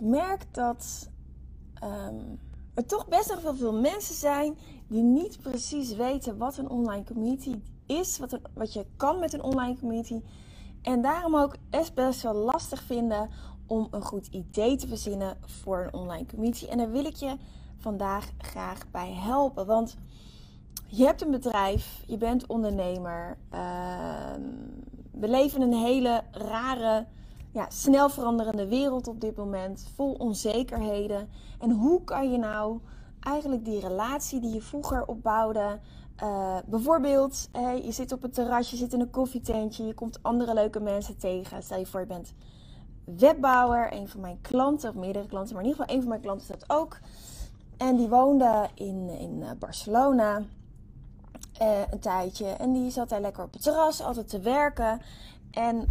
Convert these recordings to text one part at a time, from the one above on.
ik merk dat er toch best nog wel veel mensen zijn die niet precies weten wat een online community is, wat je kan met een online community. En daarom ook best wel lastig vinden om een goed idee te verzinnen voor een online community. En daar wil ik je vandaag graag bij helpen. Want je hebt een bedrijf, je bent ondernemer. We leven in een hele rare, snel veranderende wereld op dit moment. Vol onzekerheden. En hoe kan je nou eigenlijk die relatie die je vroeger opbouwde... bijvoorbeeld, je zit op een terrasje, je zit in een koffietentje, je komt andere leuke mensen tegen. Stel je voor, je bent webbouwer, een van mijn klanten, of meerdere klanten, maar in ieder geval een van mijn klanten is dat ook. En die woonde in Barcelona een tijdje en die zat daar lekker op het terras altijd te werken. En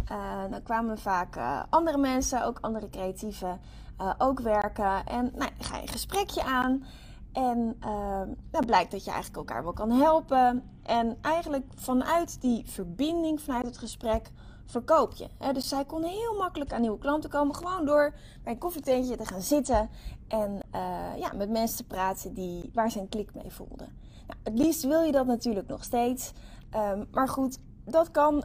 dan kwamen vaak andere mensen, ook andere creatieven, ook werken. En ga je een gesprekje aan. En dan blijkt dat je eigenlijk elkaar wel kan helpen. En eigenlijk vanuit die verbinding, vanuit het gesprek, verkoop je. Dus zij kon heel makkelijk aan nieuwe klanten komen. Gewoon door bij een koffietentje te gaan zitten. En met mensen te praten waar ze een klik mee voelden. Het liefst wil je dat natuurlijk nog steeds. Maar goed, dat kan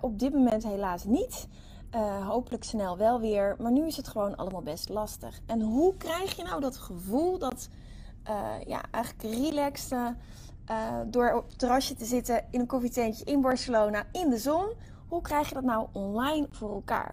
op dit moment helaas niet. Hopelijk snel wel weer. Maar nu is het gewoon allemaal best lastig. En hoe krijg je nou dat gevoel dat... eigenlijk relaxed door op het terrasje te zitten in een koffietentje in Barcelona in de zon. Hoe krijg je dat nou online voor elkaar?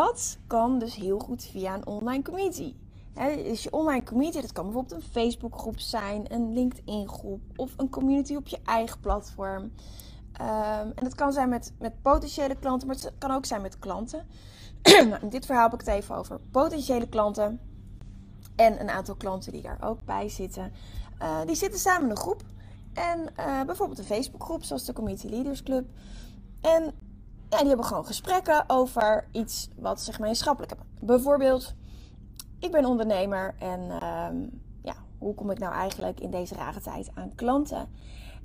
Dat kan dus heel goed via een online community. Dus je online community, dat kan bijvoorbeeld een Facebookgroep zijn, een LinkedIn-groep of een community op je eigen platform. En dat kan zijn met potentiële klanten, maar het kan ook zijn met klanten. In dit verhaal heb ik het even over potentiële klanten en een aantal klanten die daar ook bij zitten. Die zitten samen in een groep en bijvoorbeeld een Facebookgroep zoals de Community Leaders Club. En die hebben gewoon gesprekken over iets wat ze gemeenschappelijk hebben. Bijvoorbeeld, ik ben ondernemer en hoe kom ik nou eigenlijk in deze rare tijd aan klanten?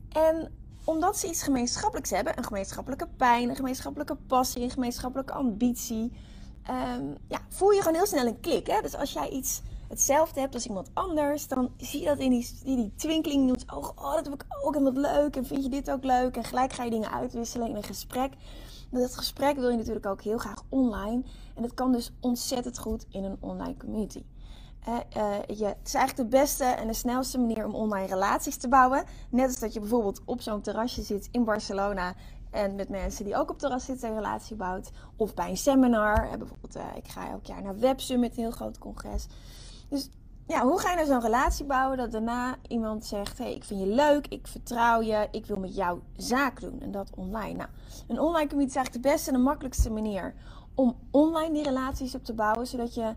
En omdat ze iets gemeenschappelijks hebben, een gemeenschappelijke pijn, een gemeenschappelijke passie, een gemeenschappelijke ambitie, voel je gewoon heel snel een klik. Hè? Dus als jij iets hetzelfde hebt als iemand anders, dan zie je dat in die twinkeling in ons oog. Oh, dat heb ik ook en wat leuk en vind je dit ook leuk? En gelijk ga je dingen uitwisselen in een gesprek. Maar dat gesprek wil je natuurlijk ook heel graag online. En dat kan dus ontzettend goed in een online community. Het is eigenlijk de beste en de snelste manier om online relaties te bouwen. Net als dat je bijvoorbeeld op zo'n terrasje zit in Barcelona... en met mensen die ook op terras zitten een relatie bouwt. Of bij een seminar. Bijvoorbeeld, ik ga elk jaar naar Web Summit, een heel groot congres. Dus hoe ga je nou zo'n relatie bouwen dat daarna iemand zegt... hey, ik vind je leuk, ik vertrouw je, ik wil met jou zaak doen. En dat online. Een online community is eigenlijk de beste en de makkelijkste manier... om online die relaties op te bouwen. Zodat je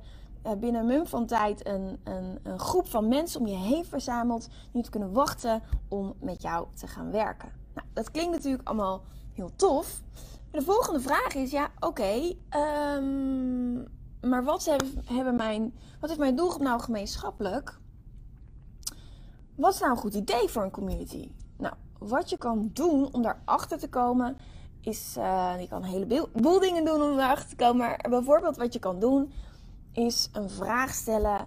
binnen een mum van tijd een groep van mensen om je heen verzamelt... die niet kunnen wachten om met jou te gaan werken. Dat klinkt natuurlijk allemaal... heel tof. De volgende vraag is, maar wat heeft mijn doelgroep nou gemeenschappelijk? Wat is nou een goed idee voor een community? Wat je kan doen om daarachter te komen, is, je kan een heleboel dingen doen om daarachter te komen, maar bijvoorbeeld wat je kan doen, is een vraag stellen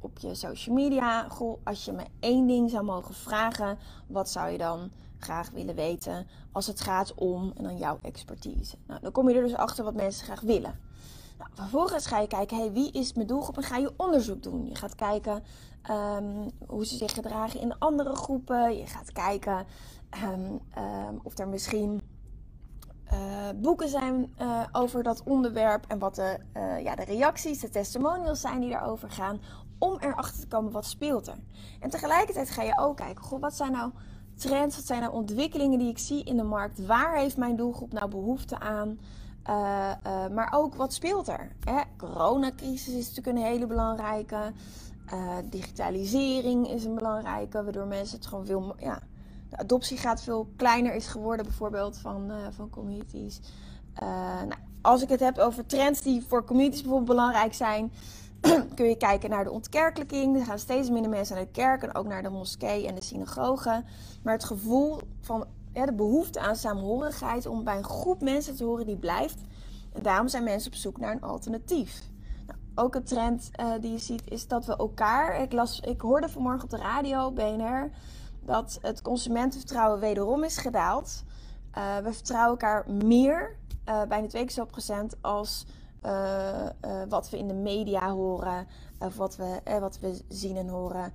op je social media. Goh, als je me 1 ding zou mogen vragen, wat zou je dan graag willen weten als het gaat om en dan jouw expertise. Dan kom je er dus achter wat mensen graag willen. Vervolgens ga je kijken, wie is mijn doelgroep? En ga je onderzoek doen. Je gaat kijken hoe ze zich gedragen in andere groepen. Je gaat kijken of er misschien boeken zijn over dat onderwerp en wat de reacties, de testimonials zijn die daarover gaan, om erachter te komen wat speelt er. En tegelijkertijd ga je ook kijken, wat zijn nou trends, wat zijn nou ontwikkelingen die ik zie in de markt, waar heeft mijn doelgroep nou behoefte aan, maar ook wat speelt er. Coronacrisis is natuurlijk een hele belangrijke, digitalisering is een belangrijke, waardoor mensen het gewoon veel... De adoptie gaat veel kleiner is geworden, bijvoorbeeld van communities. Als ik het heb over trends die voor communities bijvoorbeeld belangrijk zijn, kun je kijken naar de ontkerkelijking. Er gaan steeds minder mensen naar de kerk en ook naar de moskee en de synagoge. Maar het gevoel van de behoefte aan saamhorigheid om bij een groep mensen te horen, die blijft. En daarom zijn mensen op zoek naar een alternatief. Ook een trend die je ziet is dat we elkaar... Ik hoorde vanmorgen op de radio, BNR... dat het consumentenvertrouwen wederom is gedaald. We vertrouwen elkaar meer, bijna 2% als wat we in de media horen, of wat we zien en horen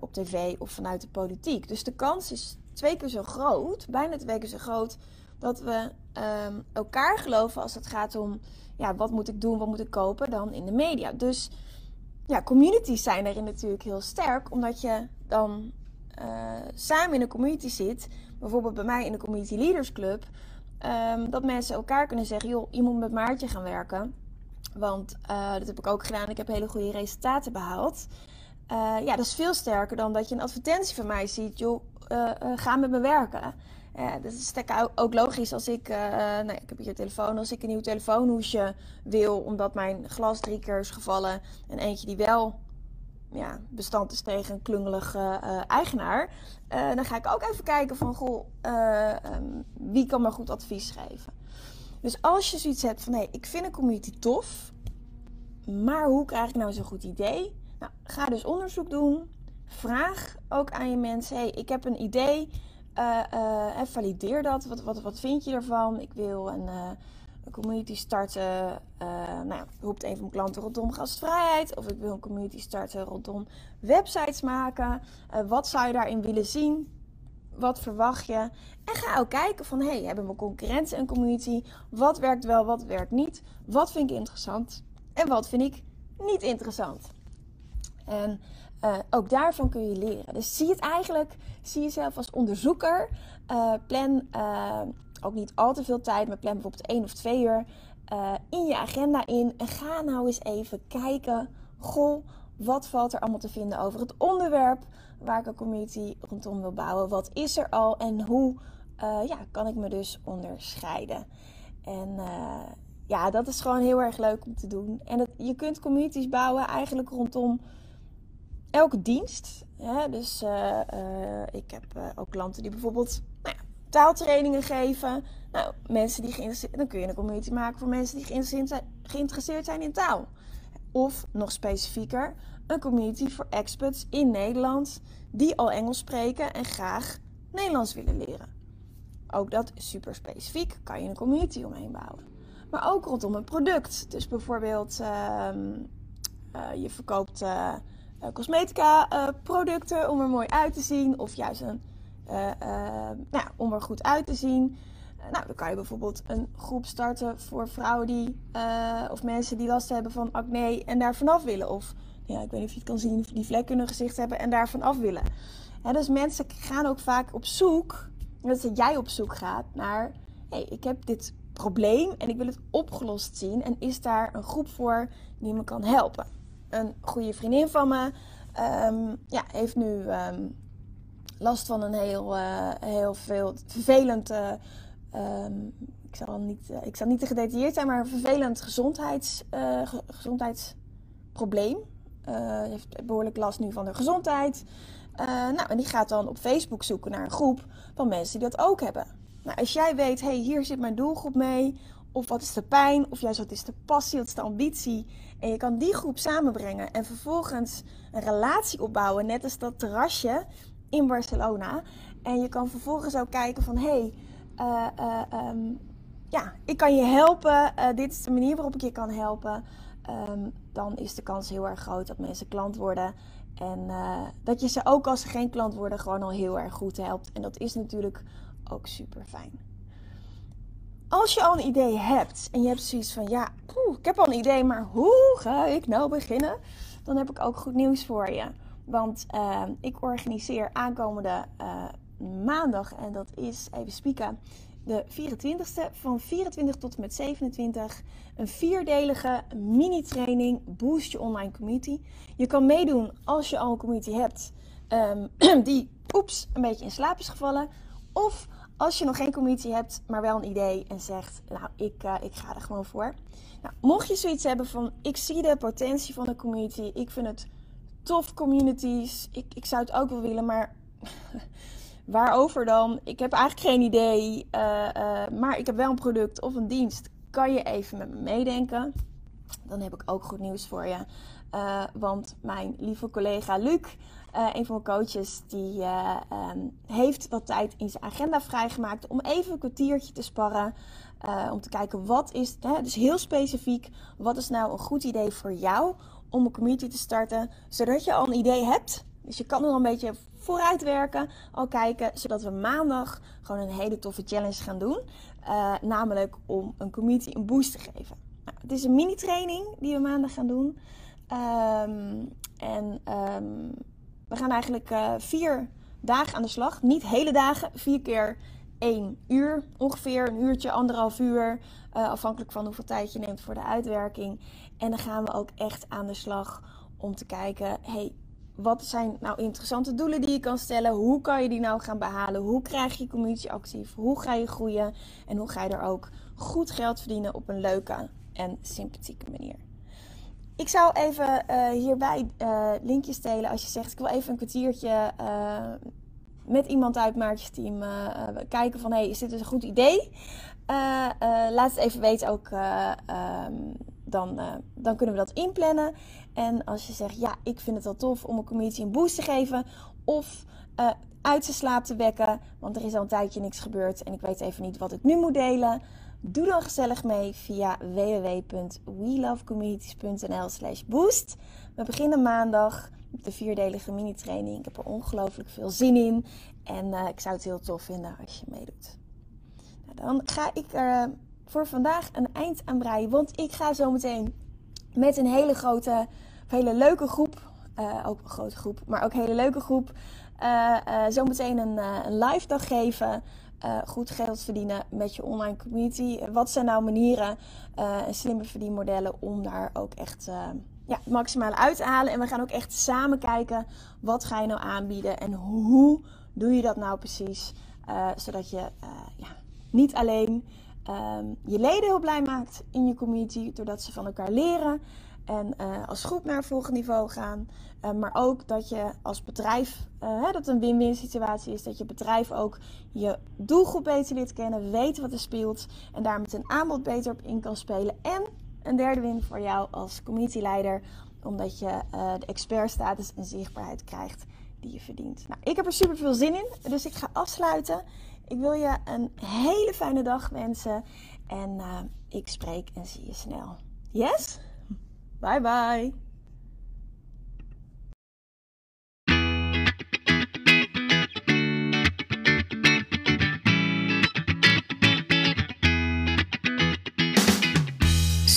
op tv of vanuit de politiek. Dus de kans is 2 keer zo groot, bijna 2 keer zo groot, dat we elkaar geloven als het gaat om wat moet ik doen, wat moet ik kopen, dan in de media. Dus communities zijn daarin natuurlijk heel sterk, omdat je dan... samen in een community zit, bijvoorbeeld bij mij in de Community Leaders Club, dat mensen elkaar kunnen zeggen, joh, je moet met Maartje gaan werken, want dat heb ik ook gedaan, ik heb hele goede resultaten behaald. Dat is veel sterker dan dat je een advertentie van mij ziet, joh, ga met me werken. Dat is ook logisch als ik, ik heb hier een telefoon, als ik een nieuw telefoonhoesje wil, omdat mijn glas 3 keer is gevallen en eentje die wel... bestand is tegen een klungelige eigenaar, dan ga ik ook even kijken van, wie kan me goed advies geven? Dus als je zoiets hebt van, ik vind een community tof, maar hoe krijg ik nou zo'n goed idee? Nou, ga dus onderzoek doen, vraag ook aan je mensen, ik heb een idee, en valideer dat, wat vind je ervan? Ik wil een community starten, roept een van mijn klanten rondom gastvrijheid. Of ik wil een community starten rondom websites maken. Wat zou je daarin willen zien? Wat verwacht je? En ga ook kijken van, hebben mijn concurrenten een community? Wat werkt wel, wat werkt niet? Wat vind ik interessant? En wat vind ik niet interessant? En ook daarvan kun je leren. Dus zie jezelf als onderzoeker. Plan... ook niet al te veel tijd, maar plan bijvoorbeeld 1 of 2 uur in je agenda in. En ga nou eens even kijken, wat valt er allemaal te vinden over het onderwerp waar ik een community rondom wil bouwen. Wat is er al en hoe kan ik me dus onderscheiden? En dat is gewoon heel erg leuk om te doen. En je kunt communities bouwen eigenlijk rondom elke dienst. Hè? Dus ik heb ook klanten die bijvoorbeeld... taaltrainingen geven. Nou, mensen die geïnteresseerd zijn, dan kun je een community maken voor mensen die geïnteresseerd zijn in taal. Of nog specifieker, een community voor experts in Nederland die al Engels spreken en graag Nederlands willen leren. Ook dat is super specifiek, kan je een community omheen bouwen. Maar ook rondom een product. Dus bijvoorbeeld, je verkoopt cosmetica producten om er mooi uit te zien, of juist een om er goed uit te zien. Dan kan je bijvoorbeeld een groep starten voor vrouwen die of mensen die last hebben van acne en daar vanaf willen. Of ik weet niet of je het kan zien, die vlekken in hun gezicht hebben en daar vanaf willen. Dus mensen gaan ook vaak op zoek, dat jij op zoek gaat naar, ik heb dit probleem en ik wil het opgelost zien. En is daar een groep voor die me kan helpen? Een goede vriendin van me heeft nu... last van een heel veel vervelend, ik zal niet te gedetailleerd zijn, maar een vervelend gezondheidsprobleem. Heeft behoorlijk last nu van haar gezondheid. En die gaat dan op Facebook zoeken naar een groep van mensen die dat ook hebben. Nou, als jij weet, hier zit mijn doelgroep mee, of wat is de pijn, of juist wat is de passie, wat is de ambitie. En je kan die groep samenbrengen en vervolgens een relatie opbouwen, net als dat terrasje in Barcelona. En je kan vervolgens ook kijken van, ik kan je helpen. Dit is de manier waarop ik je kan helpen. Dan is de kans heel erg groot dat mensen klant worden. En dat je ze ook als ze geen klant worden gewoon al heel erg goed helpt. En dat is natuurlijk ook super fijn. Als je al een idee hebt en je hebt zoiets van, ja, ik heb al een idee, maar hoe ga ik nou beginnen? Dan heb ik ook goed nieuws voor je. Want ik organiseer aankomende maandag, en dat is, even spieken, de 24e, van 24 tot en met 27, een 4-delige mini-training, Boost je online community. Je kan meedoen als je al een community hebt die, een beetje in slaap is gevallen. Of als je nog geen community hebt, maar wel een idee en zegt, nou, ik ga er gewoon voor. Nou, mocht je zoiets hebben van, ik zie de potentie van de community, ik vind het tof communities, ik zou het ook wel willen, maar waarover dan? Ik heb eigenlijk geen idee, maar ik heb wel een product of een dienst. Kan je even met me meedenken? Dan heb ik ook goed nieuws voor je. Want mijn lieve collega Luc, een van mijn coaches, die heeft wat tijd in zijn agenda vrijgemaakt om even een kwartiertje te sparren. Om te kijken wat is, dus heel specifiek, wat is nou een goed idee voor jou om een community te starten, zodat je al een idee hebt. Dus je kan er al een beetje vooruit werken, al kijken, zodat we maandag gewoon een hele toffe challenge gaan doen. Namelijk om een community een boost te geven. Nou, het is een mini-training die we maandag gaan doen. We gaan eigenlijk 4 dagen aan de slag. Niet hele dagen, 4 keer 1 uur. Ongeveer een uurtje, 1,5 uur. Afhankelijk van hoeveel tijd je neemt voor de uitwerking. En dan gaan we ook echt aan de slag om te kijken, hey, wat zijn nou interessante doelen die je kan stellen? Hoe kan je die nou gaan behalen? Hoe krijg je community actief? Hoe ga je groeien? En hoe ga je er ook goed geld verdienen op een leuke en sympathieke manier? Ik zou even hierbij linkjes delen als je zegt, ik wil even een kwartiertje met iemand uit Maartjes team kijken van, hey, is dit dus een goed idee? Laat het even weten ook, dan kunnen we dat inplannen. En als je zegt, ja, ik vind het wel tof om een community een boost te geven of uit zijn slaap te wekken, want er is al een tijdje niks gebeurd en ik weet even niet wat ik nu moet delen. Doe dan gezellig mee via www.welovecommunities.nl/boost. We beginnen maandag met de 4-delige mini-training. Ik heb er ongelooflijk veel zin in. En ik zou het heel tof vinden als je meedoet. Nou, dan ga ik er voor vandaag een eind aan breien. Want ik ga zo meteen met een hele grote, hele leuke groep. Ook een grote groep, maar ook een hele leuke groep. Zometeen een live dag geven. Goed geld verdienen met je online community. Wat zijn nou manieren, slimme verdienmodellen om daar ook echt het maximale uit te halen. En we gaan ook echt samen kijken, wat ga je nou aanbieden en hoe doe je dat nou precies. Zodat je niet alleen je leden heel blij maakt in je community, doordat ze van elkaar leren. En als groep naar het volgende niveau gaan. Maar ook dat je als bedrijf, dat een win-win situatie is. Dat je bedrijf ook je doelgroep beter leert kennen. Weet wat er speelt. En daar met een aanbod beter op in kan spelen. En een derde win voor jou als community leider. Omdat je de expertstatus en zichtbaarheid krijgt die je verdient. Nou, ik heb er super veel zin in. Dus ik ga afsluiten. Ik wil je een hele fijne dag wensen. En ik spreek en zie je snel. Yes? Bye bye!